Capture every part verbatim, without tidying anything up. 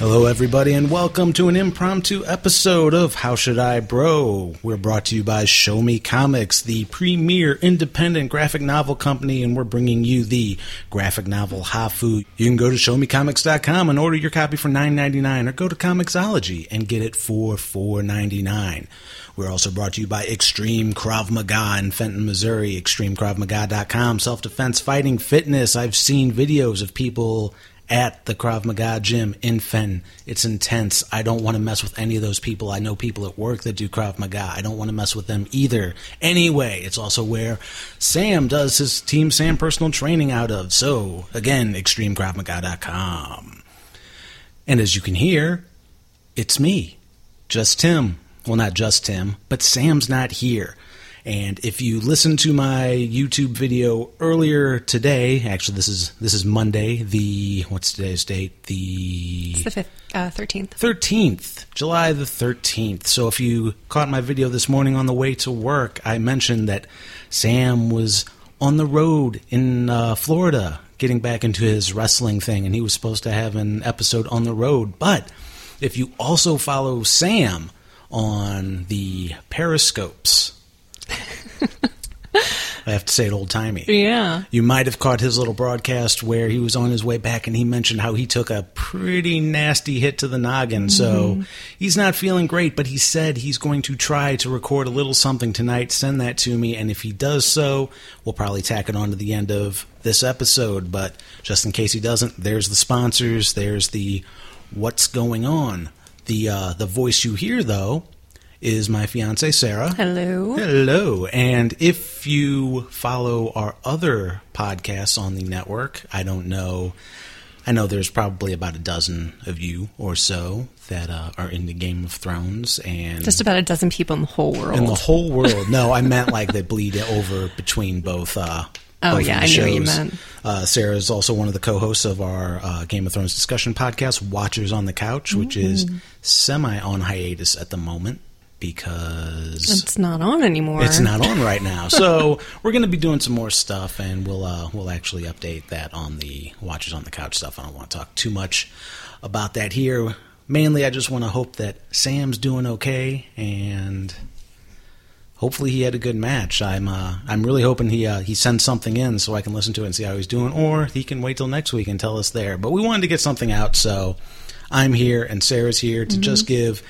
Hello, everybody, and welcome to an impromptu episode of How Should I Bro? We're brought to you by Show Me Comics, the premier independent graphic novel company, and we're bringing you the graphic novel Hafu. You can go to show me comics dot com and order your copy for nine ninety-nine, or go to Comixology and get it for four ninety-nine. We're also brought to you by Extreme Krav Maga in Fenton, Missouri, extreme krav maga dot com, self-defense fighting fitness. I've seen videos of people at the Krav Maga gym in Fenton. It's intense. I don't want to mess with any of those people. I know people at work that do Krav Maga. I don't want to mess with them either. Anyway, it's also where Sam does his Team Sam personal training out of. So, again, extreme krav maga dot com. And as you can hear, it's me, just Tim. Well, not just Tim, but Sam's not here. And if you listen to my YouTube video earlier today, actually this is this is Monday, the what's today's date? The it's the fifth, uh, thirteenth. Thirteenth, July the thirteenth. So if you caught my video this morning on the way to work, I mentioned that Sam was on the road in uh, Florida, getting back into his wrestling thing, and he was supposed to have an episode on the road. But if you also follow Sam on the Periscopes. I have to say it old-timey. Yeah. You might have caught his little broadcast where he was on his way back and he mentioned how he took a pretty nasty hit to the noggin. Mm-hmm. So he's not feeling great, but he said he's going to try to record a little something tonight, send that to me, and if he does so, we'll probably tack it on to the end of this episode. But just in case he doesn't, there's the sponsors, there's the what's going on. The, uh, the voice you hear, though, is my fiancée, Sarah. Hello. Hello. And if you follow our other podcasts on the network, I don't know. I know there's probably about a dozen of you or so that uh, are into Game of Thrones. And just about a dozen people in the whole world. In the whole world. No, I meant like they bleed over between both uh Oh, yeah, I know what you meant. Uh, Sarah is also one of the co-hosts of our uh, Game of Thrones discussion podcast, Watchers on the Couch, which mm. is semi-on hiatus at the moment because... It's not on anymore. It's not on right now. So we're going to be doing some more stuff, and we'll uh, we'll actually update that on the Watchers on the Couch stuff. I don't want to talk too much about that here. Mainly, I just want to hope that Sam's doing okay, and... hopefully he had a good match. I'm uh, I'm really hoping he uh, he sends something in so I can listen to it and see how he's doing, or he can wait till next week and tell us there. But we wanted to get something out, so I'm here and Sarah's here to mm-hmm. just give,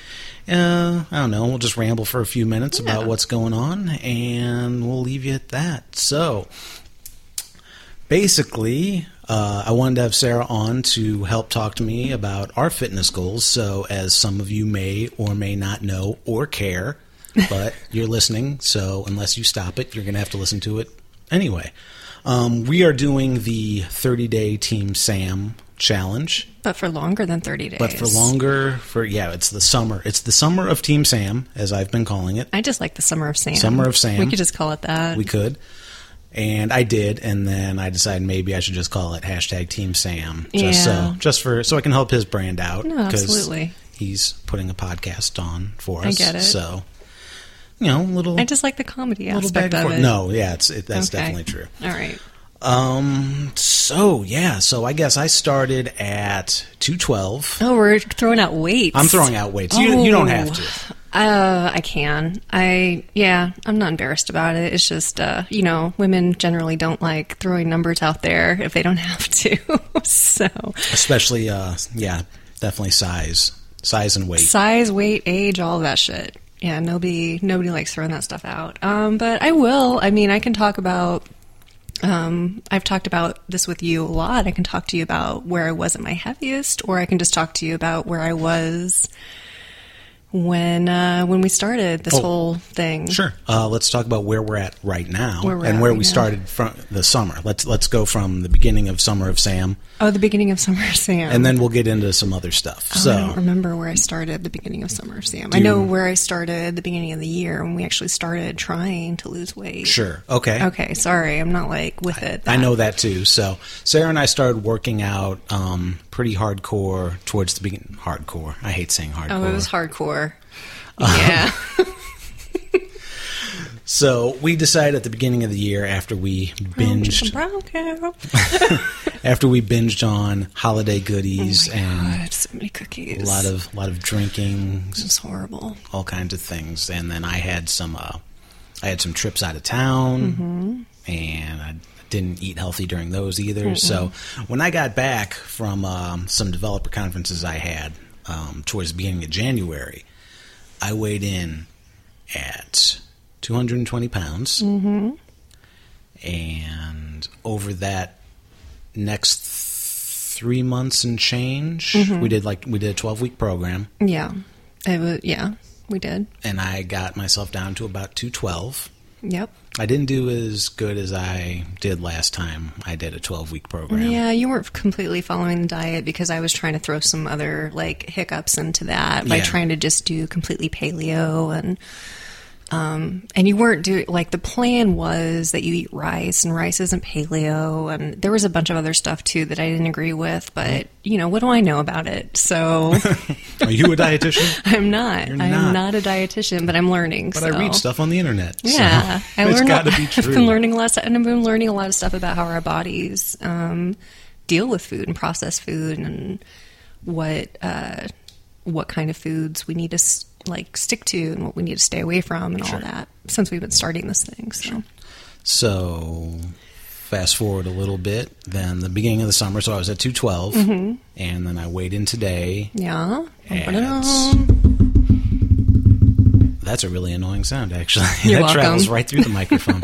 uh, I don't know, we'll just ramble for a few minutes yeah. about what's going on, and we'll leave you at that. So basically, uh, I wanted to have Sarah on to help talk to me about our fitness goals. So as some of you may or may not know or care, but you're listening, so unless you stop it, you're going to have to listen to it anyway. Um, we are doing the thirty-day Team Sam challenge. But for longer than thirty days. But for longer, for yeah, it's the summer. It's the summer of Team Sam, as I've been calling it. I just like the summer of Sam. Summer of Sam. We could just call it that. We could. And I did, and then I decided maybe I should just call it hashtag Team Sam. Just, yeah. So, just for, so I can help his brand out. No, absolutely. He's putting a podcast on for us. I get it. So... you know, little. I just like the comedy aspect of it. No, yeah, it's it, that's okay. Definitely true. All right. Um. So yeah. So I guess I started at two twelve. Oh, we're throwing out weights. I'm throwing out weights. Oh. You you don't have to. Uh, I can. I yeah. I'm not embarrassed about it. It's just uh, you know, women generally don't like throwing numbers out there if they don't have to. So especially uh, yeah, definitely size, size and weight, size, weight, age, all that shit. Yeah, nobody nobody likes throwing that stuff out. Um, but I will. I mean, I can talk about, um, I've talked about this with you a lot. I can talk to you about where I was at my heaviest, or I can just talk to you about where I was when uh, when we started this oh, whole thing. Sure. Uh, let's talk about where we're at right now where and where right we now. started from the summer. Let's let's go from the beginning of Summer of Sam. Oh, the beginning of Summer of Sam. And then we'll get into some other stuff. Oh, so I don't remember where I started the beginning of Summer of Sam. Do I know where I started the beginning of the year when we actually started trying to lose weight. Sure. Okay. Okay. Sorry. I'm not like with I, it. That. I know that too. So Sarah and I started working out um, pretty hardcore towards the beginning. Hardcore. I hate saying hardcore. Oh, it was hardcore. Yeah. Um, So we decided at the beginning of the year after we binged after we binged on holiday goodies oh and God, so many cookies, a lot of lot of drinking, it was horrible, all kinds of things. And then I had some uh, I had some trips out of town, mm-hmm. and I didn't eat healthy during those either. Mm-mm. So when I got back from um, some developer conferences I had um, towards the beginning of January, I weighed in at two hundred twenty pounds, mm-hmm. and over that next th- three months and change, mm-hmm. we did like we did a twelve week program. Yeah, it was, yeah, we did. And I got myself down to about two twelve. Yep. I didn't do as good as I did last time I did a twelve-week program. Yeah, you weren't completely following the diet because I was trying to throw some other, like, hiccups into that by yeah. trying to just do completely paleo. And um, and you weren't doing, like, the plan was that you eat rice, and rice isn't paleo. And there was a bunch of other stuff, too, that I didn't agree with. But, you know, what do I know about it? So. Are you a dietitian? I'm not. You're I'm not. not a dietitian, but I'm learning. But so. I read stuff on the internet. Yeah. So I it's got to be true. I've been learning a lot, and I've been learning a lot of stuff about how our bodies um, deal with food and process food and what uh, what kind of foods we need to like stick to and what we need to stay away from and sure. all that since we've been starting this thing. So. Sure. So fast forward a little bit, then the beginning of the summer, so I was at two twelve, mm-hmm. and then I weighed in today. Yeah. That's a really annoying sound, actually. You're that welcome. Travels right through the microphone.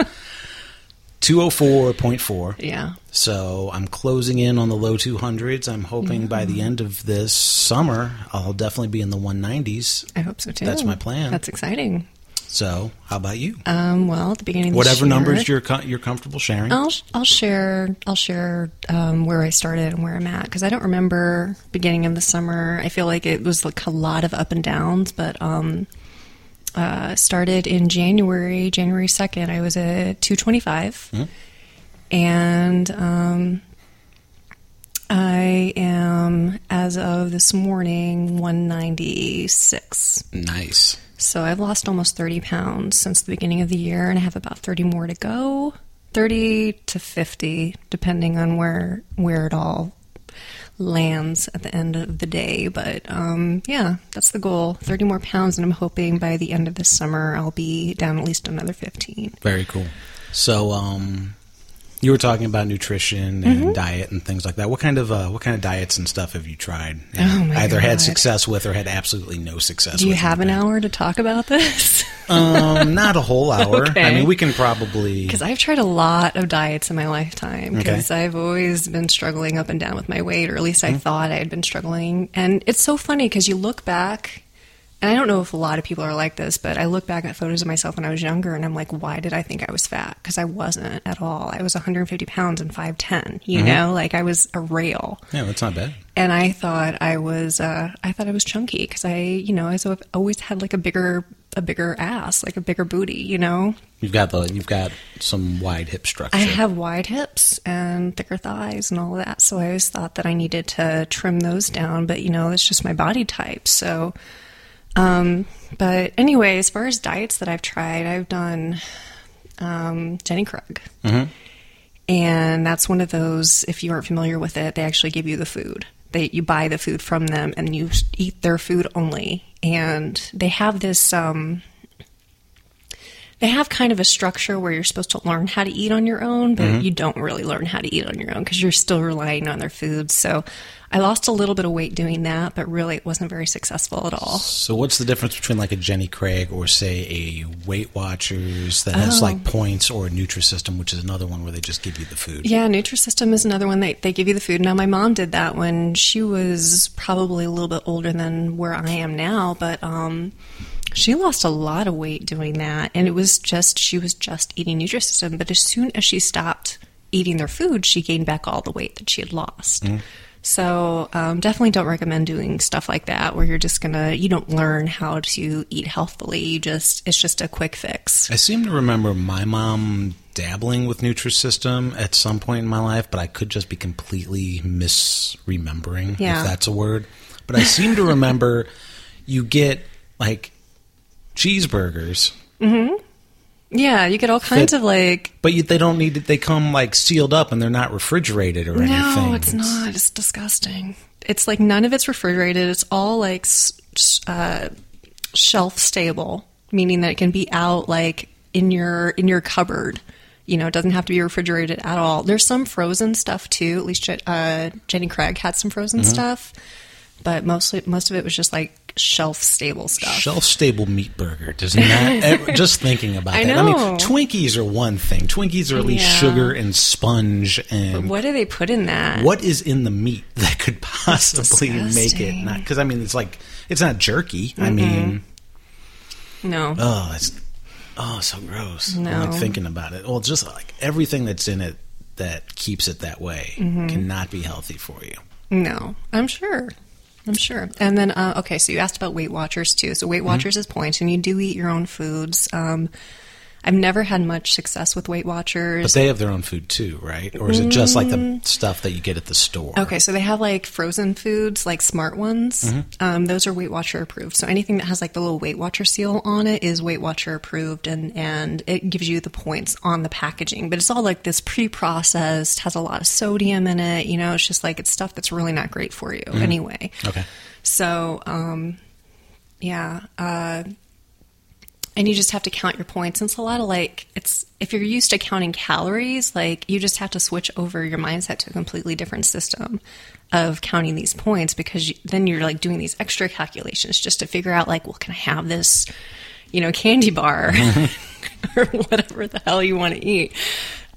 two oh four point four. Yeah. So I'm closing in on the low two hundreds. I'm hoping yeah. by the end of this summer, I'll definitely be in the one nineties. I hope so, too. That's my plan. That's exciting. So, how about you? Um, well, at the beginning of the whatever year, numbers you're com- you're comfortable sharing. I'll I'll share I'll share um, where I started and where I'm at because I don't remember beginning of the summer. I feel like it was like a lot of up and downs, but um, uh, started in January January second. I was at two twenty-five, mm-hmm. and um, I am as of this morning one ninety-six. Nice. So I've lost almost thirty pounds since the beginning of the year, and I have about thirty more to go, thirty to fifty, depending on where where it all lands at the end of the day. But um, yeah, that's the goal, thirty more pounds, and I'm hoping by the end of this summer I'll be down at least another fifteen. Very cool. So um, you were talking about nutrition and mm-hmm. diet and things like that. What kind of uh, what kind of diets and stuff have you tried? Oh my either God. Had success with or had absolutely no success with. Do you with have an hour to talk about this? um, not a whole hour. Okay. I mean, we can probably... Because I've tried a lot of diets in my lifetime because okay. I've always been struggling up and down with my weight, or at least I mm-hmm. thought I had been struggling. And it's so funny because you look back... And I don't know if a lot of people are like this, but I look back at photos of myself when I was younger and I'm like, why did I think I was fat? Because I wasn't at all. I was one hundred fifty pounds and five ten, you mm-hmm. know, like I was a rail. Yeah, that's not bad. And I thought I was, uh, I thought I was chunky because I, you know, I always had like a bigger, a bigger ass, like a bigger booty, you know? You've got the, you've got some wide hip structure. I have wide hips and thicker thighs and all that. So I always thought that I needed to trim those down, but you know, it's just my body type. So... Um, but anyway, as far as diets that I've tried, I've done, um, Jenny Craig, mm-hmm. and that's one of those, if you aren't familiar with it, they actually give you the food. They, you buy the food from them and you eat their food only. And they have this, um, they have kind of a structure where you're supposed to learn how to eat on your own, but mm-hmm. you don't really learn how to eat on your own because you're still relying on their food. So I lost a little bit of weight doing that, but really it wasn't very successful at all. So what's the difference between like a Jenny Craig or say a Weight Watchers that has oh. like points, or a Nutrisystem, which is another one where they just give you the food? Yeah, Nutrisystem is another one. They, they give you the food. Now my mom did that when she was probably a little bit older than where I am now, but... um she lost a lot of weight doing that, and it was just, she was just eating Nutrisystem, but as soon as she stopped eating their food, she gained back all the weight that she had lost. Mm. So um, definitely don't recommend doing stuff like that where you're just going to, you don't learn how to eat healthfully. You just, it's just a quick fix. I seem to remember my mom dabbling with Nutrisystem at some point in my life, but I could just be completely misremembering, yeah. if that's a word. But I seem to remember you get like... cheeseburgers, mm-hmm. Yeah, you get all kinds that, of like... But you, they don't need to... They come like sealed up and they're not refrigerated or no, anything. No, it's, it's not. It's disgusting. It's like none of it's refrigerated. It's all like uh, shelf stable, meaning that it can be out like in your in your cupboard. You know, it doesn't have to be refrigerated at all. There's some frozen stuff too. At least uh, Jenny Craig had some frozen mm-hmm. stuff. But mostly, most of it was just like shelf-stable stuff. Shelf-stable meat burger does not... ever, just thinking about I that. Know. I mean, Twinkies are one thing. Twinkies are at least yeah. sugar and sponge and... But what do they put in that? What is in the meat that could possibly make it not... Because, I mean, it's like... It's not jerky. Mm-hmm. I mean... No. Oh, it's... Oh, so gross. No. I'm like thinking about it. Well, just like everything that's in it that keeps it that way mm-hmm. cannot be healthy for you. No. I'm sure. I'm sure. And then, uh, okay, so you asked about Weight Watchers, too. So Weight Watchers mm-hmm. is point, and you do eat your own foods. Um, I've never had much success with Weight Watchers. But they have their own food, too, right? Or is mm-hmm. it just, like, the stuff that you get at the store? Okay, so they have, like, frozen foods, like smart ones. Mm-hmm. Um, those are Weight Watcher approved. So anything that has, like, the little Weight Watcher seal on it is Weight Watcher approved, and, and it gives you the points on the packaging. But it's all, like, this pre-processed, has a lot of sodium in it. You know, it's just, like, it's stuff that's really not great for you mm-hmm. anyway. Okay. So, um, yeah, uh... And you just have to count your points. And it's a lot of like, it's if you're used to counting calories, like you just have to switch over your mindset to a completely different system of counting these points because you, then you're like doing these extra calculations just to figure out like, well, can I have this, you know, candy bar or whatever the hell you want to eat?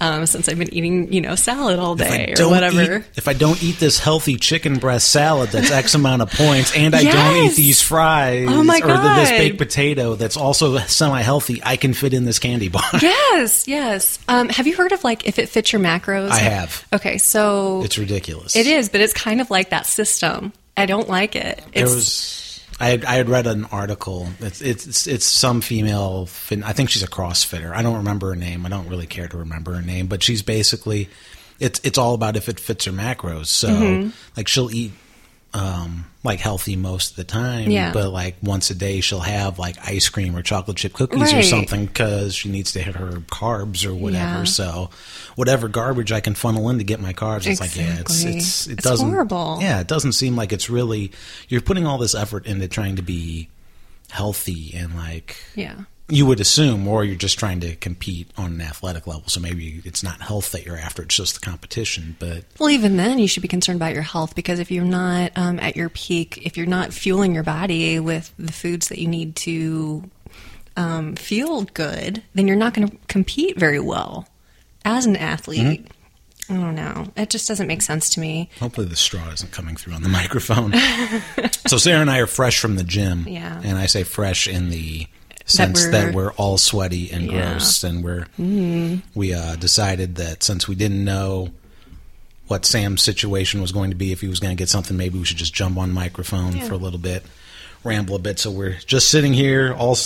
Um, since I've been eating, you know, salad all day or whatever. Eat, if I don't eat this healthy chicken breast salad that's X amount of points and I yes. don't eat these fries oh my or God. this baked potato that's also semi-healthy, I can fit in this candy bar. Yes, yes. Um, have you heard of like if it fits your macros? I have. Okay, so... It's ridiculous. It is, but it's kind of like that system. I don't like it. It's, there was... I had, I had read an article. It's it's it's some female. I think she's a CrossFitter. I don't remember her name. I don't really care to remember her name. But she's basically, it's it's all about if it fits her macros. So mm-hmm. like she'll eat um, like healthy most of the time. Yeah. But like once a day she'll have like ice cream or chocolate chip cookies right. or something because she needs to hit her carbs or whatever. Yeah. So whatever garbage I can funnel in to get my carbs. It's exactly. like yeah, it's it's it it's doesn't horrible. Yeah, it doesn't seem like it's really you're putting all this effort into trying to be healthy and like yeah. you would assume, or you're just trying to compete on an athletic level. So maybe it's not health that you're after; it's just the competition. But well, even then, you should be concerned about your health because if you're not um, at your peak, if you're not fueling your body with the foods that you need to um, feel good, then you're not going to compete very well as an athlete. Mm-hmm. I don't know. It just doesn't make sense to me. Hopefully the straw isn't coming through on the microphone. So Sarah and I are fresh from the gym. Yeah. And I say fresh in the sense that we're, that we're all sweaty and yeah. gross. And we're, mm. we uh, decided that since we didn't know what Sam's situation was going to be, if he was going to get something, maybe we should just jump on microphone yeah. for a little bit, ramble a bit. So we're just sitting here all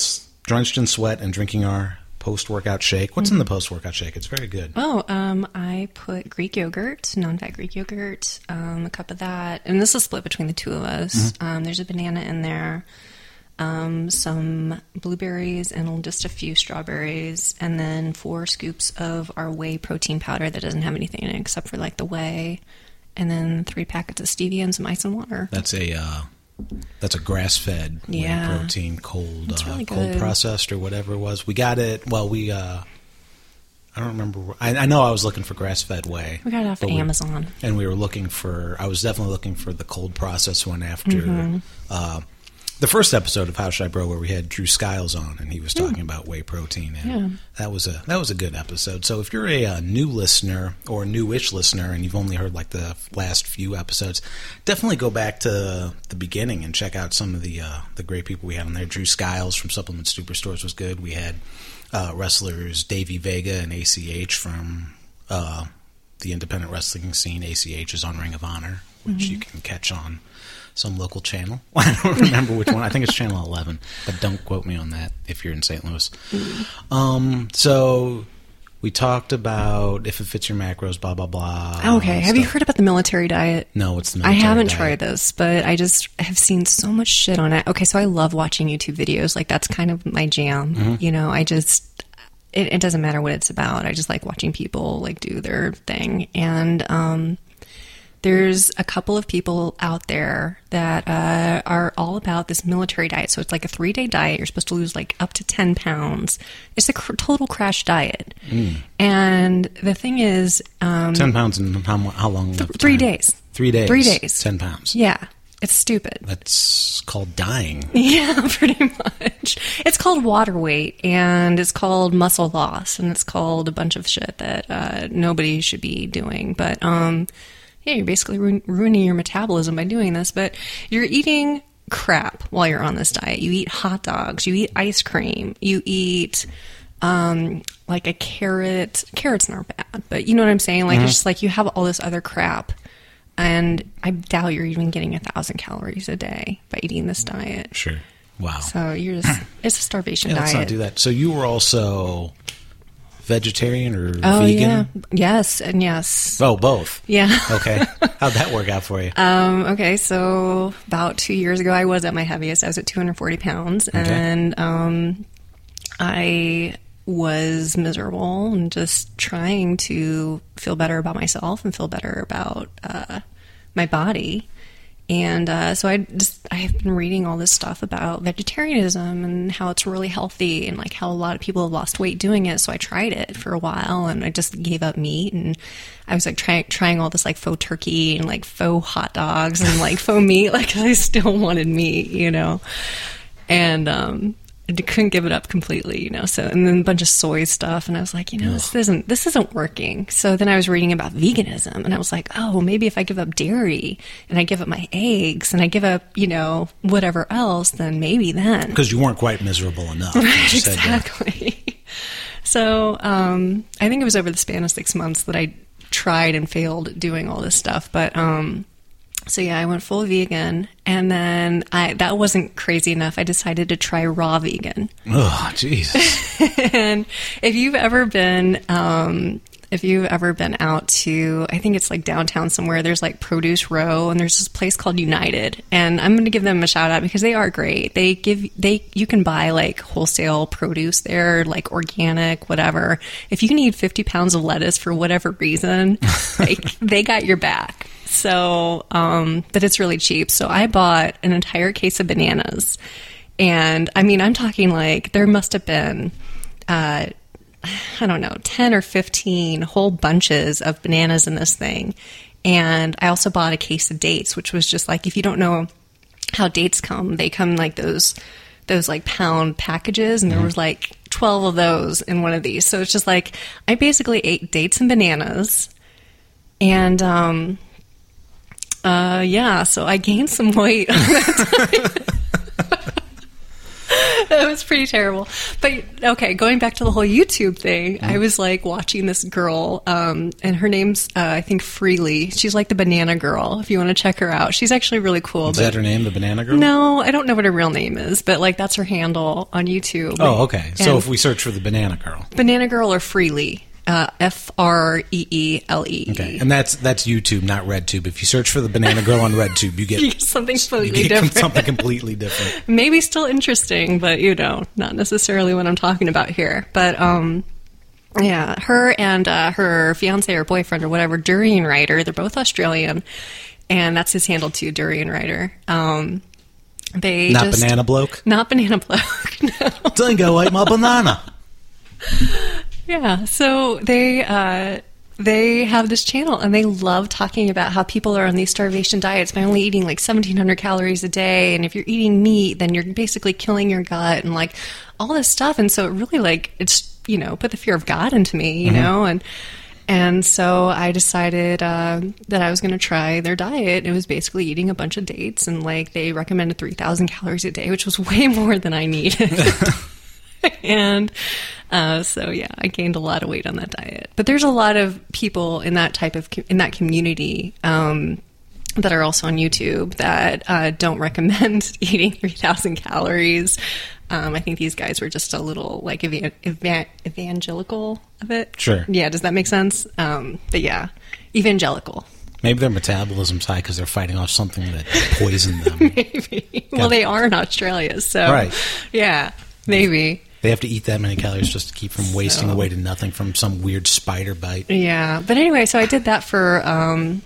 drenched in sweat and drinking our... post-workout shake. What's mm-hmm. in the post-workout shake? It's very good. Oh, um, I put Greek yogurt, non-fat Greek yogurt, um, a cup of that. And this is split between the two of us. Mm-hmm. Um, there's a banana in there, um, some blueberries, and just a few strawberries, and then four scoops of our whey protein powder that doesn't have anything in it except for, like, the whey, and then three packets of stevia and some ice and water. That's a... Uh... That's a grass-fed yeah. whey protein, cold, uh, really cold processed or whatever it was. We got it. Well, we. Uh, I don't remember. I, I know I was looking for grass-fed whey. We got it off of Amazon, we, and we were looking for. I was definitely looking for the cold processed one after mm-hmm. uh, the first episode of How Should I Bro, where we had Drew Skiles on, and he was talking mm. about whey protein, and yeah. that was a that was a good episode. So if you're a, a new listener or a newish listener, and you've only heard like the last few episodes, definitely go back to the beginning and check out some of the uh, the great people we had on there. Drew Skiles from Supplement Superstores was good. We had uh, wrestlers Davey Vega and A C H from uh, the independent wrestling scene. A C H is on Ring of Honor, which mm-hmm. you can catch on some local channel. I don't remember which one. I think it's Channel eleven, but don't quote me on that if you're in Saint Louis. Um, so we talked about if it fits your macros, blah, blah, blah. Okay. Have stuff. you heard about the military diet? No, it's the military diet. I haven't diet. tried this, but I just have seen so much shit on it. Okay, so I love watching YouTube videos. Like, that's kind of my jam. Mm-hmm. You know, I just... it, it doesn't matter what it's about. I just like watching people like do their thing. And um, there's a couple of people out there that uh, are all about this military diet. So it's like a three-day diet. You're supposed to lose like up to ten pounds. It's a cr- total crash diet. Mm. And the thing is... Um, ten pounds in how, how long? Th- three days. Three days. Three days. ten pounds. Yeah. It's stupid. That's called dying. Yeah, pretty much. It's called water weight, and it's called muscle loss, and it's called a bunch of shit that uh, nobody should be doing. But um, yeah, you're basically ru- ruining your metabolism by doing this. But you're eating crap while you're on this diet. You eat hot dogs. You eat ice cream. You eat... Um, like a carrot. Carrots aren't bad, but you know what I'm saying? Like, mm-hmm. It's just like you have all this other crap, and I doubt you're even getting a thousand calories a day by eating this diet. Sure. Wow. So you're just, it's a starvation yeah, diet. Let's not do that. So you were also vegetarian or oh, vegan? Yeah. Yes. And yes. Oh, both. Yeah. Okay. How'd that work out for you? Um, okay. So about two years ago, I was at my heaviest. I was at two hundred forty pounds, okay. and, um, I was miserable and just trying to feel better about myself and feel better about uh, my body. And uh, so I just, I've been reading all this stuff about vegetarianism and how it's really healthy and like how a lot of people have lost weight doing it. So I tried it for a while and I just gave up meat, and I was like trying trying all this like faux turkey and like faux hot dogs and like faux meat. Like I still wanted meat, you know? And, um, I couldn't give it up completely, you know, so, and then a bunch of soy stuff. And I was like, you know, Ugh. this isn't, this isn't working. So then I was reading about veganism, and I was like, oh, well, maybe if I give up dairy and I give up my eggs and I give up, you know, whatever else, then maybe then. Because you weren't quite miserable enough. Right, exactly. So, um, I think it was over the span of six months that I tried and failed doing all this stuff. But, um, So yeah, I went full vegan, and then I that wasn't crazy enough. I decided to try raw vegan. Oh, Jesus. And if you've ever been um, if you've ever been out to, I think it's like downtown somewhere, there's like Produce Row, and there's this place called United. And I'm going to give them a shout out because they are great. They give they you can buy like wholesale produce there, like organic, whatever. If you need fifty pounds of lettuce for whatever reason, like they got your back. So, um, but it's really cheap. So I bought an entire case of bananas, and I mean, I'm talking like there must have been, uh, I don't know, ten or fifteen whole bunches of bananas in this thing. And I also bought a case of dates, which was just like, if you don't know how dates come, they come like those, those like pound packages. And there was like twelve of those in one of these. So it's just like, I basically ate dates and bananas, and, um, Uh, yeah, so I gained some weight on that time. That was pretty terrible. But, okay, going back to the whole YouTube thing, mm. I was, like, watching this girl, um, and her name's, uh, I think, Freely. She's, like, the Banana Girl, if you want to check her out. She's actually really cool. Is but, that her name, the Banana Girl? No, I don't know what her real name is, but, like, that's her handle on YouTube. Oh, okay. And so if we search for the Banana Girl. Banana Girl or Freely. Uh, F R E E L E. Okay, and that's that's YouTube, not RedTube. If you search for the Banana Girl on RedTube, you get, you get something completely you get different. Something completely different. Maybe still interesting, but you know, not necessarily what I'm talking about here. But um, yeah, her and uh, her fiance or boyfriend or whatever, Durian Rider. They're both Australian, and that's his handle too, Durian Rider. Um, they not just, banana bloke. Not banana bloke. No. Dingo ate my banana. Yeah, so they uh, they have this channel, and they love talking about how people are on these starvation diets by only eating like seventeen hundred calories a day, and if you're eating meat, then you're basically killing your gut and like all this stuff. And so it really like it's you know put the fear of God into me, you mm-hmm. know, and and so I decided uh, that I was going to try their diet. It was basically eating a bunch of dates, and like they recommended three thousand calories a day, which was way more than I needed. And uh, so, yeah, I gained a lot of weight on that diet. But there's a lot of people in that type of in that community um, that are also on YouTube that uh, don't recommend eating three thousand calories. Um, I think these guys were just a little like ev- ev- evangelical of it. Sure. Yeah. Does that make sense? Um, but yeah, evangelical. Maybe their metabolism's high because they're fighting off something that poisoned them. Maybe. Got well, it. They are in Australia, so right. Yeah, maybe. They have to eat that many calories just to keep from wasting so. away to nothing from some weird spider bite. Yeah. But anyway, so I did that for um,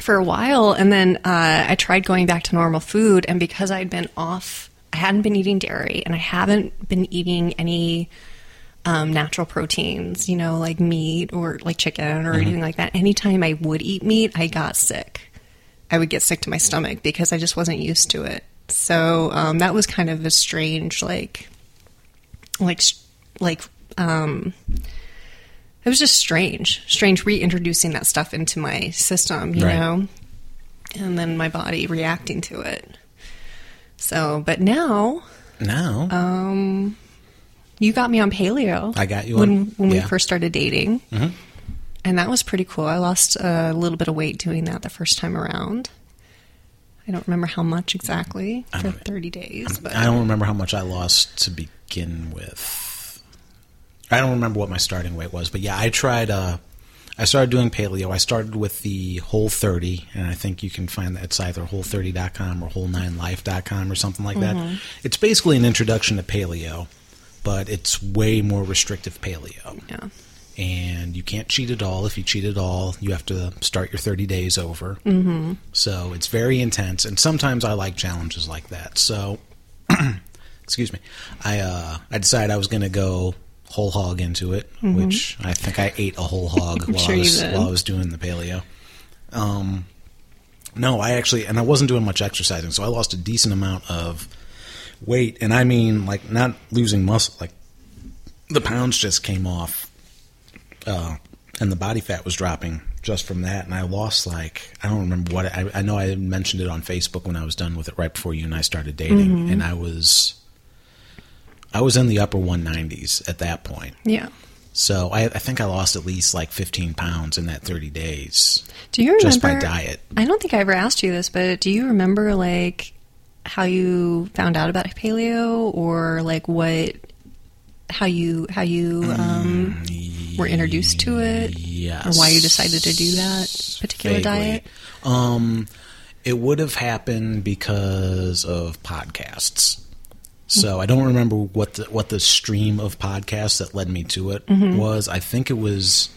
for a while, and then uh, I tried going back to normal food, and because I'd been off, I hadn't been eating dairy, and I haven't been eating any um, natural proteins, you know, like meat or like chicken or mm-hmm. anything like that. Anytime I would eat meat, I got sick. I would get sick to my stomach because I just wasn't used to it. So um, that was kind of a strange, like, like, like, um, it was just strange, strange reintroducing that stuff into my system, you right. know, and then my body reacting to it. So, but now, now, um, you got me on paleo. I got you when, on, when yeah. we first started dating. Mm-hmm. And that was pretty cool. I lost a little bit of weight doing that the first time around. I don't remember how much exactly for thirty days. But I don't remember how much I lost to begin with. I don't remember what my starting weight was. But yeah, I tried, uh, I started doing paleo. I started with the Whole thirty, and I think you can find that it's either whole thirty dot com or whole nine life dot com or something like that. Mm-hmm. It's basically an introduction to paleo, but it's way more restrictive paleo. Yeah. And you can't cheat at all. If you cheat at all, you have to start your thirty days over. Mm-hmm. So it's very intense. And sometimes I like challenges like that. So, excuse me. I uh, I decided I was going to go whole hog into it, mm-hmm. which I think I ate a whole hog while, sure I was, while I was doing the paleo. Um, no, I actually, and I wasn't doing much exercising, so I lost a decent amount of weight. And I mean, like, not losing muscle. Like, the pounds just came off. Uh, and the body fat was dropping just from that. And I lost like, I don't remember what, I, I know I mentioned it on Facebook when I was done with it right before you and I started dating. Mm-hmm. And I was, I was in the upper one nineties at that point. Yeah. So I, I think I lost at least like fifteen pounds in that thirty days. Do you remember? Just by diet. I don't think I ever asked you this, but do you remember like how you found out about paleo or like what, how you, how you, um, mm, yeah. were introduced to it? Yes. Or why you decided to do that particular Vaguely. diet? Um, it would have happened because of podcasts. So mm-hmm. I don't remember what the, what the stream of podcasts that led me to it mm-hmm. was. I think it was,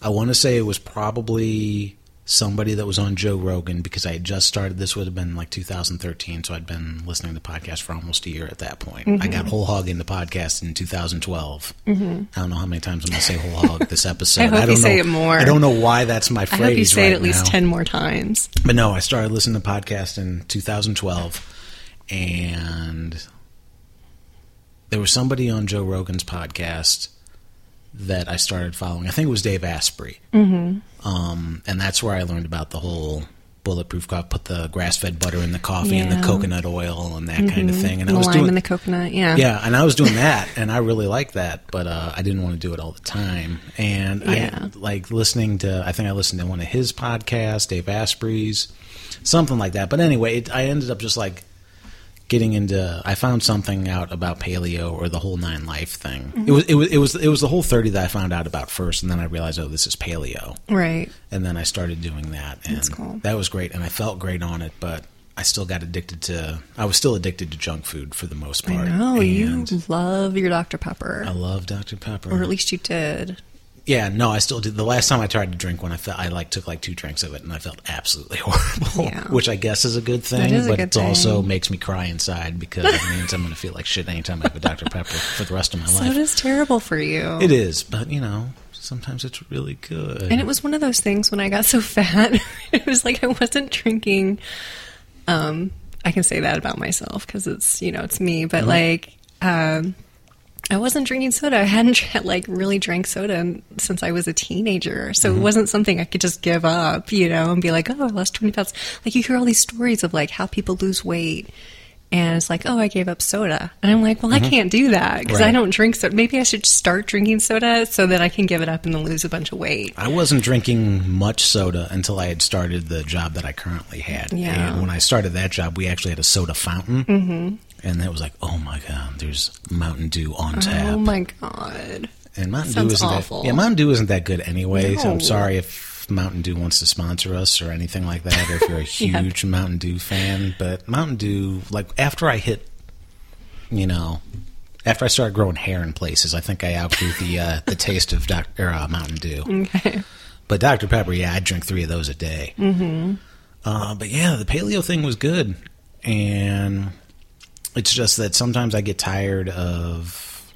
I want to say it was probably somebody that was on Joe Rogan because I had just started. This would have been like two thousand thirteen, so I'd been listening to podcasts for almost a year at that point. Mm-hmm. I got whole hog into podcasts in two thousand twelve. Mm-hmm. I don't know how many times I'm going to say whole hog this episode. I hope I don't you know, say it more. I don't know why that's my phrase right now. I hope you say right it at least now. ten more times. But no, I started listening to podcasts in two thousand twelve, and there was somebody on Joe Rogan's podcast that I started following. I think it was Dave Asprey. Mm-hmm. Um, and that's where I learned about the whole bulletproof coffee, put the grass-fed butter in the coffee yeah. and the coconut oil and that mm-hmm. kind of thing. And the I was lime doing, and the coconut, yeah. Yeah, and I was doing that, and I really liked that, but uh, I didn't want to do it all the time. And yeah. I like listening to, I think I listened to one of his podcasts, Dave Asprey's, something like that. But anyway, it, I ended up just like, getting into, I found something out about paleo or the whole nine life thing. Mm-hmm. It was it was it was it was the Whole thirty that I found out about first, and then I realized, oh, this is paleo, right? And then I started doing that, and that's cool. That was great, and I felt great on it. But I still got addicted to. I was still addicted to junk food for the most part. I know, and you love your Doctor Pepper. I love Doctor Pepper, or at least you did. Yeah, no, I still did. The last time I tried to drink one, I felt I like took like two drinks of it, and I felt absolutely horrible. Yeah. Which I guess is a good thing, it but it also makes me cry inside because it means I'm going to feel like shit anytime I have a Doctor Pepper for the rest of my so life. It is terrible for you. It is, but you know, sometimes it's really good. And it was one of those things when I got so fat, it was like I wasn't drinking. Um, I can say that about myself because it's you know it's me, but mm-hmm. like. Um, I wasn't drinking soda. I hadn't, like, really drank soda since I was a teenager. So mm-hmm. it wasn't something I could just give up, you know, and be like, oh, I lost twenty pounds. Like, you hear all these stories of, like, how people lose weight. And it's like, oh, I gave up soda. And I'm like, well, mm-hmm. I can't do that because right. I don't drink soda. Maybe I should start drinking soda so that I can give it up and then lose a bunch of weight. I wasn't drinking much soda until I had started the job that I currently had. Yeah. And when I started that job, we actually had a soda fountain. Mm-hmm. And that was like, oh my God, there's Mountain Dew on tap. Oh my God. And Mountain Dew isn't awful. That, yeah, Mountain Dew isn't that good anyway. No. So I'm sorry if Mountain Dew wants to sponsor us or anything like that, or if you're a huge yeah. Mountain Dew fan. But Mountain Dew, like after I hit, you know, After I started growing hair in places, I think I outgrew the uh, the taste of Doctor uh, Mountain Dew. Okay. But Doctor Pepper, yeah, I drink three of those a day. Mm-hmm. Uh, but yeah, the paleo thing was good, and it's just that sometimes I get tired of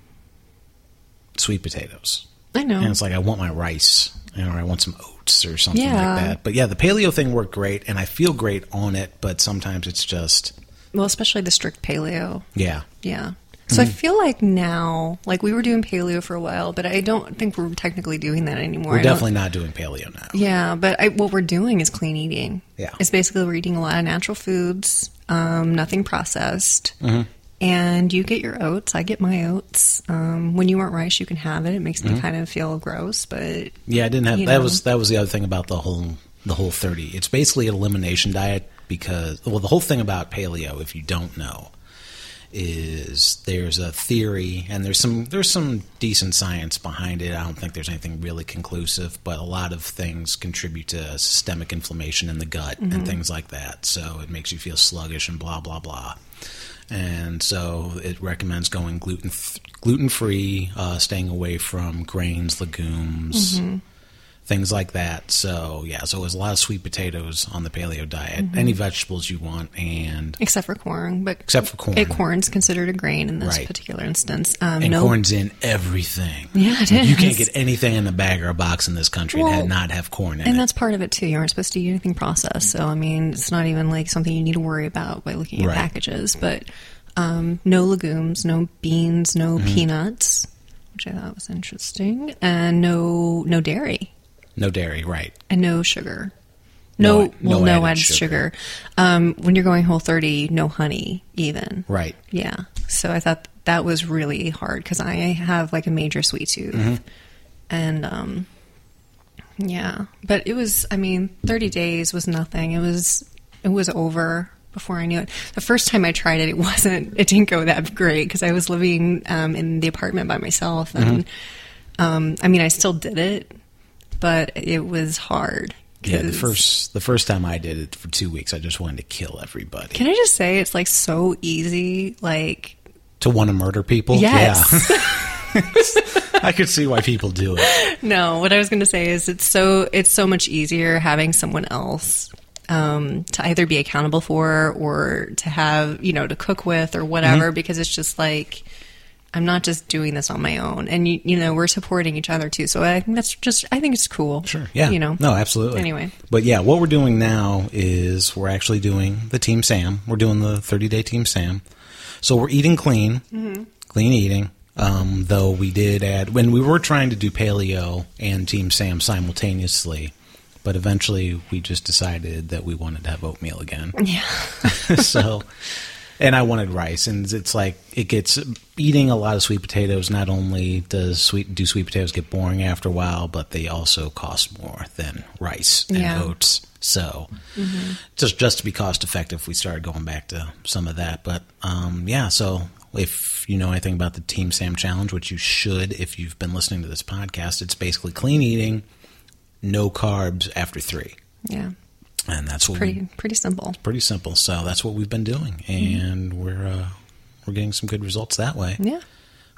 sweet potatoes. I know. And it's like I want my rice, you know, or I want some oats or something yeah. like that. But yeah, the paleo thing worked great, and I feel great on it. But sometimes it's just well, especially the strict paleo. Yeah. Yeah. So mm-hmm. I feel like now, like we were doing paleo for a while, but I don't think we're technically doing that anymore. We're definitely not doing paleo now. Yeah, but I, what we're doing is clean eating. Yeah. It's basically we're eating a lot of natural foods, um, nothing processed. Mm-hmm. And you get your oats. I get my oats. Um, when you want rice, you can have it. It makes me mm-hmm. kind of feel gross, but yeah, I didn't have that know. was that was the other thing about the whole the Whole thirty. It's basically an elimination diet because well, the whole thing about paleo, if you don't know, is there's a theory and there's some there's some decent science behind it. I don't think there's anything really conclusive, but a lot of things contribute to systemic inflammation in the gut mm-hmm. and things like that. So it makes you feel sluggish and blah blah blah. And so it recommends going gluten th- gluten free, uh, staying away from grains, legumes, mm-hmm. things like that. So yeah, so it was a lot of sweet potatoes on the paleo diet. Mm-hmm. Any vegetables you want, and except for corn, but except for corn, corn's considered a grain in this right. particular instance. Um, and no, corn's in everything. Yeah, it is. You can't get anything in a bag or a box in this country well, and not have corn in and it. And that's part of it too. You aren't supposed to eat anything processed. So I mean, it's not even like something you need to worry about by looking at right. packages. But um, no legumes, no beans, no mm-hmm. peanuts, which I thought was interesting, and no no dairy. No dairy, right. And no sugar. No, no, well, no, no added, added sugar. sugar. Um, when you're going Whole thirty, no honey even. Right. Yeah. So I thought that was really hard because I have like a major sweet tooth. Mm-hmm. And um, yeah. But it was, I mean, thirty days was nothing. It was, it was over before I knew it. The first time I tried it, it wasn't, it didn't go that great because I was living um, in the apartment by myself. And mm-hmm. um, I mean, I still did it. But it was hard. Yeah, the first the first time I did it for two weeks, I just wanted to kill everybody. Can I just say it's like so easy, like to want to murder people? Yes. Yeah. I could see why people do it. No, what I was going to say is it's so it's so much easier having someone else um, to either be accountable for or to have, you know, to cook with or whatever mm-hmm. because it's just like I'm not just doing this on my own. And, you, you know, we're supporting each other, too. So I think that's just, I think it's cool. Sure, yeah. You know? No, absolutely. Anyway. But, yeah, what we're doing now is we're actually doing the Team Sam. We're doing the thirty-day Team Sam. So we're eating clean, mm-hmm. clean eating, um, though we did add, when we were trying to do paleo and Team Sam simultaneously, but eventually we just decided that we wanted to have oatmeal again. Yeah. So... And I wanted rice, and it's like it gets eating a lot of sweet potatoes. Not only does sweet do sweet potatoes get boring after a while, but they also cost more than rice and yeah. oats. So mm-hmm. just just to be cost effective, we started going back to some of that. But um, yeah, so if you know anything about the Team Sam Challenge, which you should, if you've been listening to this podcast, it's basically clean eating, no carbs after three. Yeah. And that's what pretty we, pretty simple. It's pretty simple. So that's what we've been doing, and mm-hmm. we're uh, we're getting some good results that way. Yeah.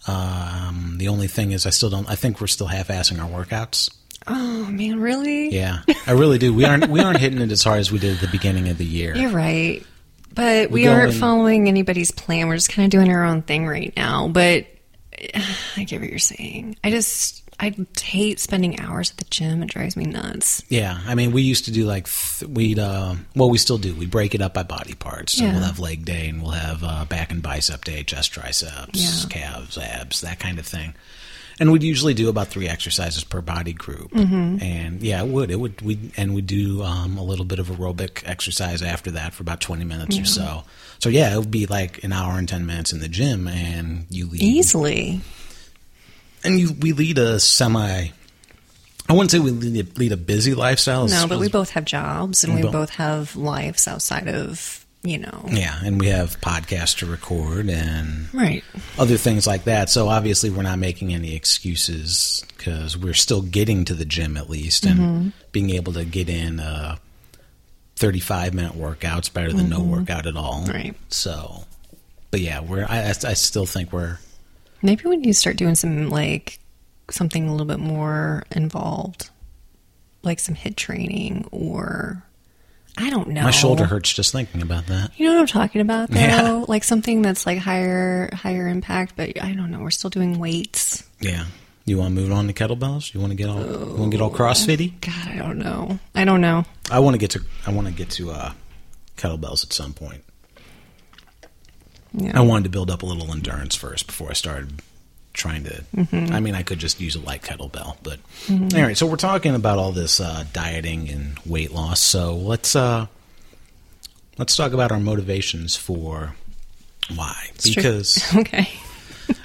Um, the only thing is, I still don't. I think we're still half-assing our workouts. Oh man, really? Yeah, I really do. We aren't we aren't hitting it as hard as we did at the beginning of the year. You're right, but we, we aren't in, following anybody's plan. We're just kind of doing our own thing right now. But I get what you're saying. I just. I hate spending hours at the gym. It drives me nuts. Yeah. I mean, we used to do like, th- we'd, uh, well, we still do. We break it up by body parts. So yeah. we'll have leg day and we'll have uh, back and bicep day, chest, triceps, yeah. calves, abs, that kind of thing. And we'd usually do about three exercises per body group. Mm-hmm. And yeah, it would. It would. We And we'd do um, a little bit of aerobic exercise after that for about twenty minutes yeah. or so. So yeah, it would be like an hour and ten minutes in the gym and you leave. Easily. And you, we lead a semi, I wouldn't say we lead, lead a busy lifestyle. No, but we both have jobs and we, we both, both have lives outside of, you know. Yeah, and we have podcasts to record and right. other things like that. So obviously we're not making any excuses because we're still getting to the gym at least and mm-hmm. being able to get in a thirty-five minute workout's better than mm-hmm. no workout at all. Right. So, but yeah, we're. I, I still think we're. Maybe we need to start doing some, like, something a little bit more involved, like some HIIT training or... I don't know. My shoulder hurts just thinking about that. You know what I'm talking about, though? Yeah. Like something that's like higher higher impact, but I don't know. We're still doing weights. Yeah. You want to move on to kettlebells? You want to get all oh, you want to get all CrossFitty? God, I don't know. I don't know. I want to get to I want to get to uh, kettlebells at some point. Yeah. I wanted to build up a little endurance first before I started trying to. Mm-hmm. I mean, I could just use a light kettlebell, but mm-hmm. All right. So we're talking about all this uh, dieting and weight loss. So let's uh, let's talk about our motivations for why. It's because true. Okay,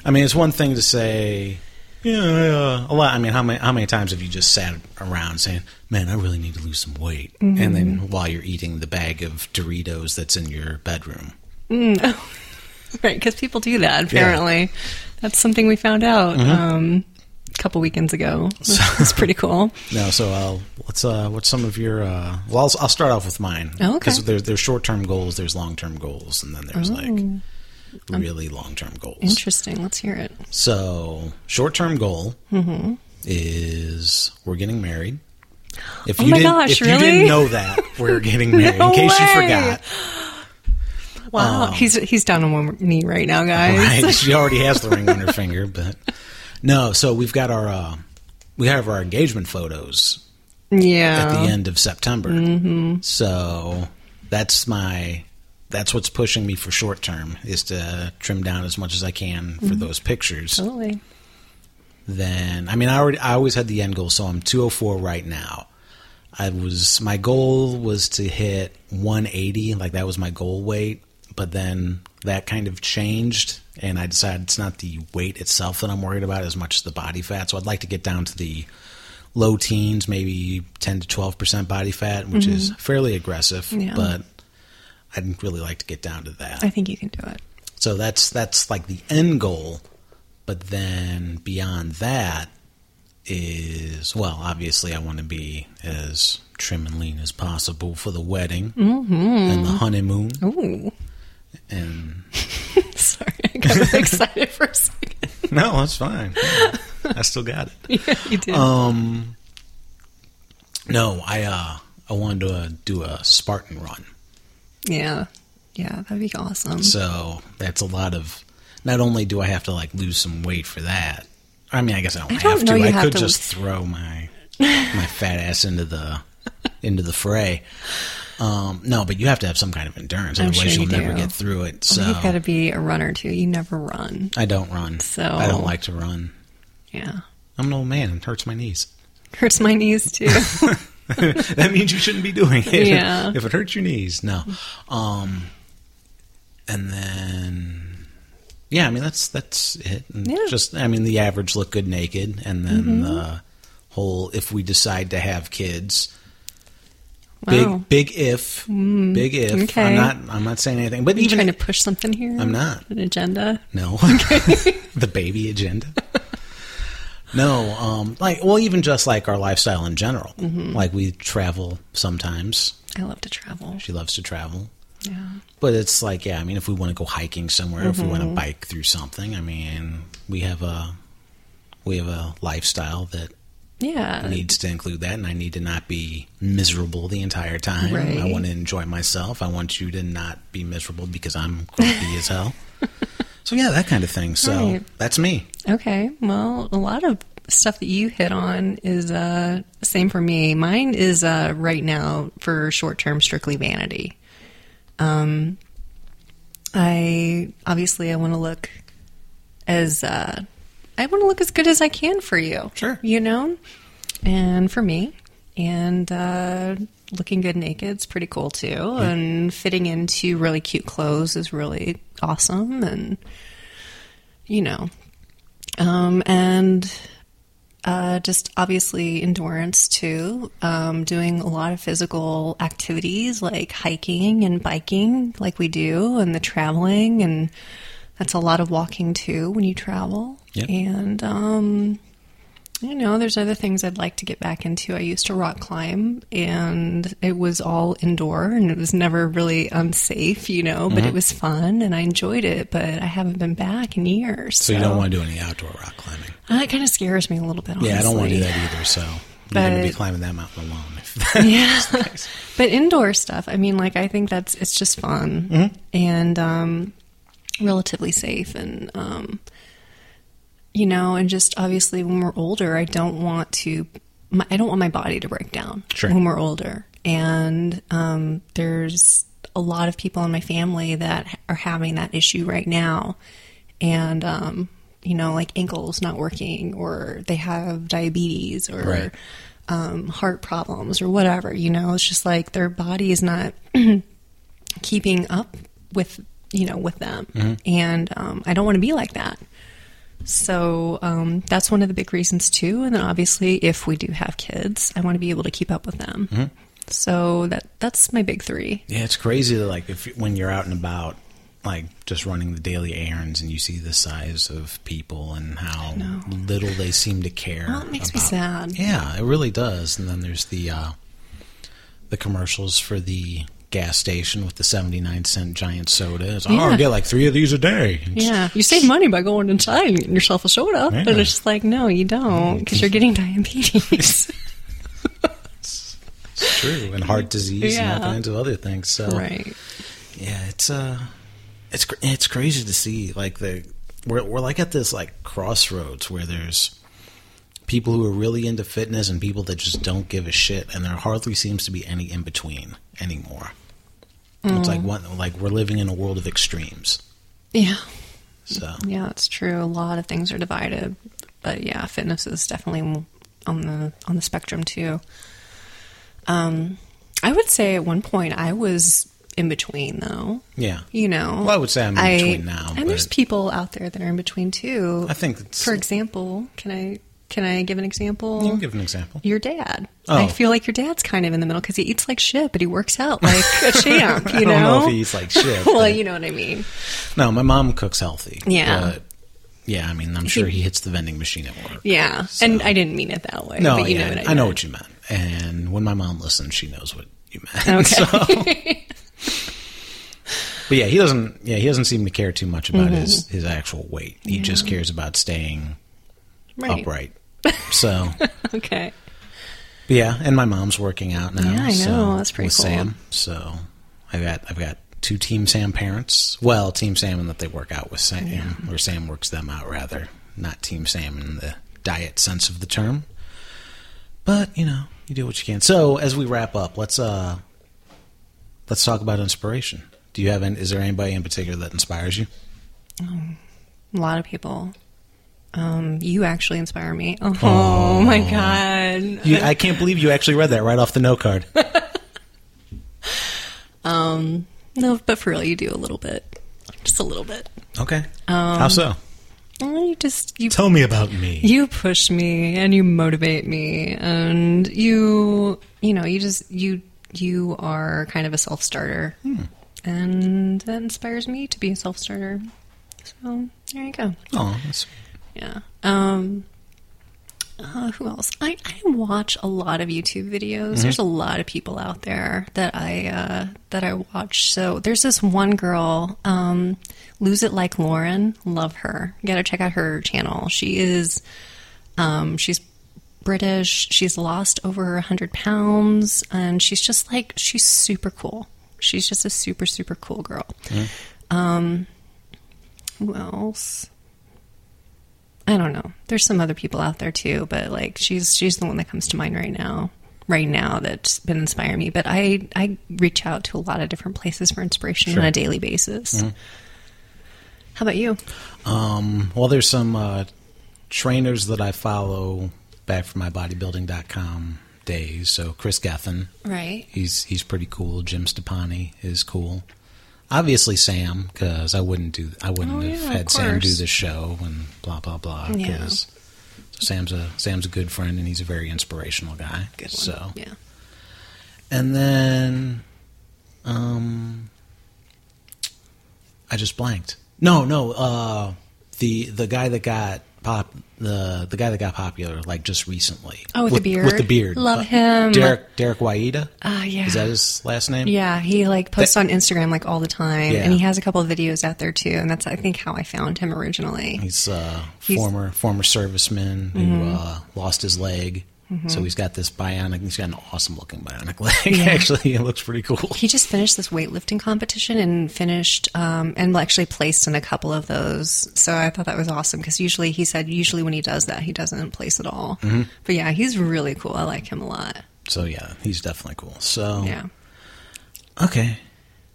I mean, it's one thing to say, yeah, a lot. I mean, how many how many times have you just sat around saying, "Man, I really need to lose some weight," mm-hmm. and then while you're eating the bag of Doritos that's in your bedroom. Mm. Oh. Right, because people do that, apparently. Yeah. That's something we found out mm-hmm. um, a couple weekends ago. It's pretty cool. No, so uh, what's uh, what's some of your... Uh, well, I'll, I'll start off with mine. Oh, okay. Because there's, there's short-term goals, there's long-term goals, and then there's, oh. like, really um, long-term goals. Interesting. Let's hear it. So, short-term goal mm-hmm. is we're getting married. If you oh, my didn't, gosh, if really? If you didn't know that, we're getting married, no in case way. You forgot. Wow, um, he's he's down on one knee right now, guys. Right. She already has the ring on her finger, but no. So we've got our uh, we have our engagement photos. Yeah. At the end of September. Mm-hmm. So that's my that's what's pushing me for short term is to trim down as much as I can for mm-hmm. those pictures. Totally. Then I mean I already I always had the end goal, so I'm two oh four right now. I was my goal was to hit one eighty, like that was my goal weight. But then that kind of changed, and I decided it's not the weight itself that I'm worried about as much as the body fat. So I'd like to get down to the low teens, maybe ten to twelve percent body fat, which mm-hmm. is fairly aggressive, yeah. but I'd really like to get down to that. I think you can do it. So that's that's like the end goal, but then beyond that is, well, obviously I want to be as trim and lean as possible for the wedding mm-hmm. and the honeymoon. Ooh. And sorry, I got excited for a second. No, that's fine. Yeah, I still got it. Yeah, you did. Um, no, I uh, I wanted to uh, do a Spartan run. Yeah, yeah, that'd be awesome. So that's a lot of. Not only do I have to like lose some weight for that. I mean, I guess I don't, I don't have to. I have could to... just throw my my fat ass into the into the fray. Um, no, but you have to have some kind of endurance. I'm Otherwise, sure you you'll do. Never get through it. So well, you've got to be a runner too. You never run. I don't run. So I don't like to run. Yeah, I'm an old man. It hurts my knees. Hurts my knees too. That means you shouldn't be doing it. Yeah. If it hurts your knees, no. Um, and then, yeah, I mean that's that's it. And yeah. Just, I mean, the average look good naked, and then mm-hmm. the whole if we decide to have kids. Wow. Big, big if, mm, big if. Okay. I'm not. I'm not saying anything. But Are you even trying if, to push something here. I'm not an agenda. No, okay. The baby agenda. No, um, like well, even just like our lifestyle in general. Mm-hmm. Like we travel sometimes. I love to travel. She loves to travel. Yeah. But it's like, yeah. I mean, if we want to go hiking somewhere, mm-hmm. if we want to bike through something, I mean, we have a we have a lifestyle that. Yeah. Needs to include that, and I need to not be miserable the entire time. Right. I want to enjoy myself. I want you to not be miserable because I'm grumpy as hell. So, yeah, that kind of thing. So, right. That's me. Okay. Well, a lot of stuff that you hit on is uh, same for me. Mine is uh, right now for short-term strictly vanity. Um, I obviously I want to look as... Uh, I want to look as good as I can for you. Sure. You know? And for me. And uh, looking good naked is pretty cool, too. Yeah. And fitting into really cute clothes is really awesome. And, you know. Um, and uh, just obviously endurance, too. Um, doing a lot of physical activities like hiking and biking like we do. And the traveling. And that's a lot of walking, too, when you travel. Yep. And um, You know, there's other things I'd like to get back into. I used to rock climb, and it was all indoor, and it was never really unsafe, you know, but mm-hmm. it was fun, and I enjoyed it, but I haven't been back in years. So, so. you don't want to do any outdoor rock climbing? That kind of scares me a little bit, honestly. Yeah, I don't want to do that either, so... But, You're going to be climbing that mountain alone. Yeah. But indoor stuff, I mean, like, I think that's, it's just fun mm-hmm. and um, relatively safe. And, um, you know, and just obviously when we're older, I don't want to, my, I don't want my body to break down sure. when we're older. And um, there's a lot of people in my family that are having that issue right now. And, um, you know, like ankles not working, or they have diabetes, or right. um, heart problems, or whatever, you know, it's just like their body is not keeping up with, you know, with them. Mm-hmm. And um, I don't want to be like that. So um, that's one of the big reasons too. And then obviously if we do have kids, I want to be able to keep up with them. Mm-hmm. So that that's my big three. Yeah. It's crazy that like if when you're out and about, like just running the daily errands, and you see the size of people and how little they seem to care. Well, it makes about. me sad. Yeah, it really does. And then there's the uh, the commercials for the gas station with the seventy-nine cent giant soda. It's, yeah. Oh, I get like three of these a day. It's, yeah, you save money by going inside and getting yourself a soda. Yeah. But it's just like, no, you don't, because you're getting diabetes. it's, it's true. And heart disease yeah. and all kinds of other things. So, right. Yeah, it's... Uh, It's it's crazy to see like the we're we're like at this like crossroads where there's people who are really into fitness and people that just don't give a shit, and there hardly seems to be any in between anymore. Mm. It's like one like we're living in a world of extremes. Yeah. So yeah, it's true. A lot of things are divided, but yeah, fitness is definitely on the on the spectrum too. Um, I would say at one point I was. In between, though. Yeah. You know. Well, I would say I'm in between I, now. And there's people out there that are in between, too. I think it's... For example, can I can I give an example? You can give an example. Your dad. Oh. I feel like your dad's kind of in the middle, because he eats like shit, but he works out like a champ, you know? I don't know if he eats like shit. Well, you know what I mean. No, my mom cooks healthy. Yeah. But yeah, I mean, I'm sure he, he hits the vending machine at work. Yeah. So. And I didn't mean it that way. No, but you yeah, know what I, I know meant. what you meant. And when my mom listens, she knows what you meant. Okay. So... But yeah, he doesn't. Yeah, he doesn't seem to care too much about mm-hmm. his, his actual weight. He yeah. just cares about staying right. upright. So okay. But yeah, and my mom's working out now. Yeah, I so, know that's pretty with cool. Sam, so I've got I've got two Team Sam parents. Well, Team Sam in that they work out with Sam, yeah. or Sam works them out rather. Not Team Sam in the diet sense of the term. But you know, you do what you can. So as we wrap up, let's uh, let's talk about inspiration. Do you have any, is there anybody in particular that inspires you? Um, a lot of people. Um, you actually inspire me. Oh, oh. my God. You, I can't believe you actually read that right off the note card. um, no, but for real, you do a little bit. Just a little bit. Okay. Um, How so? You just... You, Tell me about me. You push me and you motivate me. And you, you know, you just, you, you are kind of a self-starter. Hmm. And that inspires me to be a self-starter. So, there you go. Oh, that's... Yeah. Um, uh, who else? I, I watch a lot of YouTube videos. Mm-hmm. There's a lot of people out there that I uh, that I watch. So, there's this one girl, um, Lose It Like Lauren. Love her. You gotta check out her channel. She is... Um, she's... British. She's lost over one hundred pounds. And she's just like... She's super cool. She's just a super, super cool girl. Mm-hmm. Um, who else? I don't know. There's some other people out there too, but like she's she's the one that comes to mind right now. Right now, that's been inspiring me. But I I reach out to a lot of different places for inspiration sure. on a daily basis. Mm-hmm. How about you? Um, well, there's some uh, trainers that I follow back from my bodybuilding dot com. days. So Chris Gethin, right? He's he's pretty cool. Jim Stoppani is cool. Obviously Sam, because I wouldn't do I wouldn't oh, have yeah, had Sam do the show and blah blah blah. Because yeah. so Sam's a Sam's a good friend and he's a very inspirational guy. Good one. So yeah. And then, um, I just blanked. No, no. Uh, the the guy that got pop the the guy that got popular like just recently. Oh, with, with the beard. With the beard, love uh, him. Derek Derek Waida. Ah, uh, yeah. Is that his last name? Yeah, he like posts that, on Instagram like all the time, yeah. and he has a couple of videos out there too. And that's I think how I found him originally. He's uh, he's, former former serviceman mm-hmm. who uh, lost his leg. Mm-hmm. So he's got this bionic, he's got an awesome looking bionic leg, yeah. actually. It looks pretty cool. He just finished this weightlifting competition and finished, um, and actually placed in a couple of those. So I thought that was awesome because usually he said, usually when he does that, he doesn't place at all. Mm-hmm. But yeah, he's really cool. I like him a lot. So yeah, he's definitely cool. So, yeah. Okay.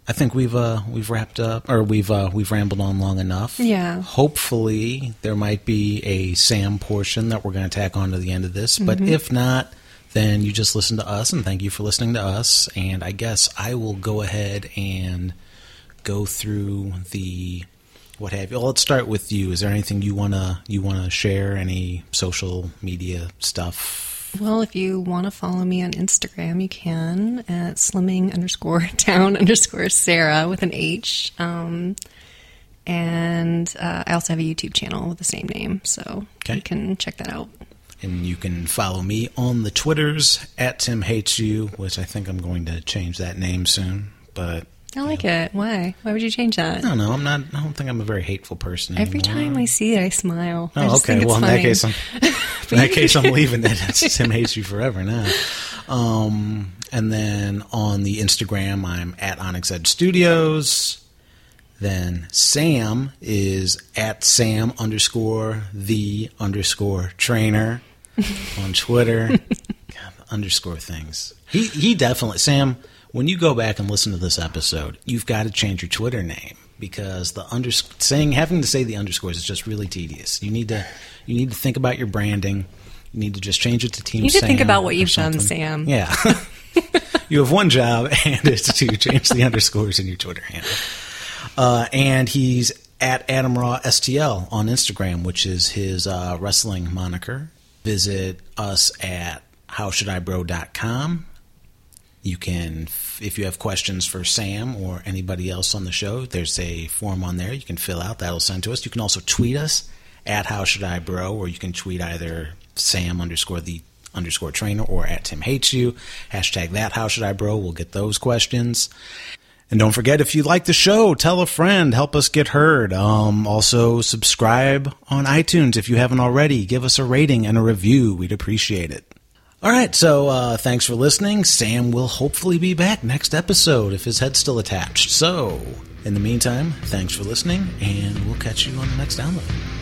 I think we've uh, we've wrapped up, or we've uh, we've rambled on long enough. Yeah. Hopefully, there might be a Sam portion that we're going to tack on to the end of this. Mm-hmm. But if not, then you just listen to us, and thank you for listening to us. And I guess I will go ahead and go through the what have you. Well, let's start with you. Is there anything you wanna you wanna share? Any social media stuff? Well, if you want to follow me on Instagram, you can at slimming underscore down underscore Sarah with an H. Um, and uh, I also have a YouTube channel with the same name, so okay. you can check that out. And you can follow me on the Twitters at Tim Hates You, which I think I'm going to change that name soon. But I like you know. it. Why? Why would you change that? I don't know. I'm not. I don't think I'm a very hateful person anymore. Every time I see it, I smile. Oh, I just okay. Think it's well, in funny. that case, I'm. In that case, I'm leaving it. It's Tim Hates You forever now. Um, and then on the Instagram, I'm at Onyx Edge Studios. Then Sam is at Sam underscore the underscore trainer on Twitter. God, underscore things. He he definitely Sam. When you go back and listen to this episode, you've got to change your Twitter name because the under saying having to say the underscores is just really tedious. You need to you need to think about your branding. You need to just change it to Team Sam. You need Sam to think about what you've done, Sam. Yeah. You have one job, and it's to change the underscores in your Twitter handle. Uh, and he's at Adam Raw S T L on Instagram, which is his uh, wrestling moniker. Visit us at how should I bro dot com. You can, if you have questions for Sam or anybody else on the show, there's a form on there you can fill out. That'll send to us. You can also tweet us at HowShouldIBro, or you can tweet either Sam underscore the underscore trainer or at Tim Hates You. Hashtag that HowShouldIBro. We'll get those questions. And don't forget, if you like the show, tell a friend. Help us get heard. Um, also, subscribe on iTunes if you haven't already. Give us a rating and a review. We'd appreciate it. All right, so uh, thanks for listening. Sam will hopefully be back next episode if his head's still attached. So, in the meantime, thanks for listening, and we'll catch you on the next download.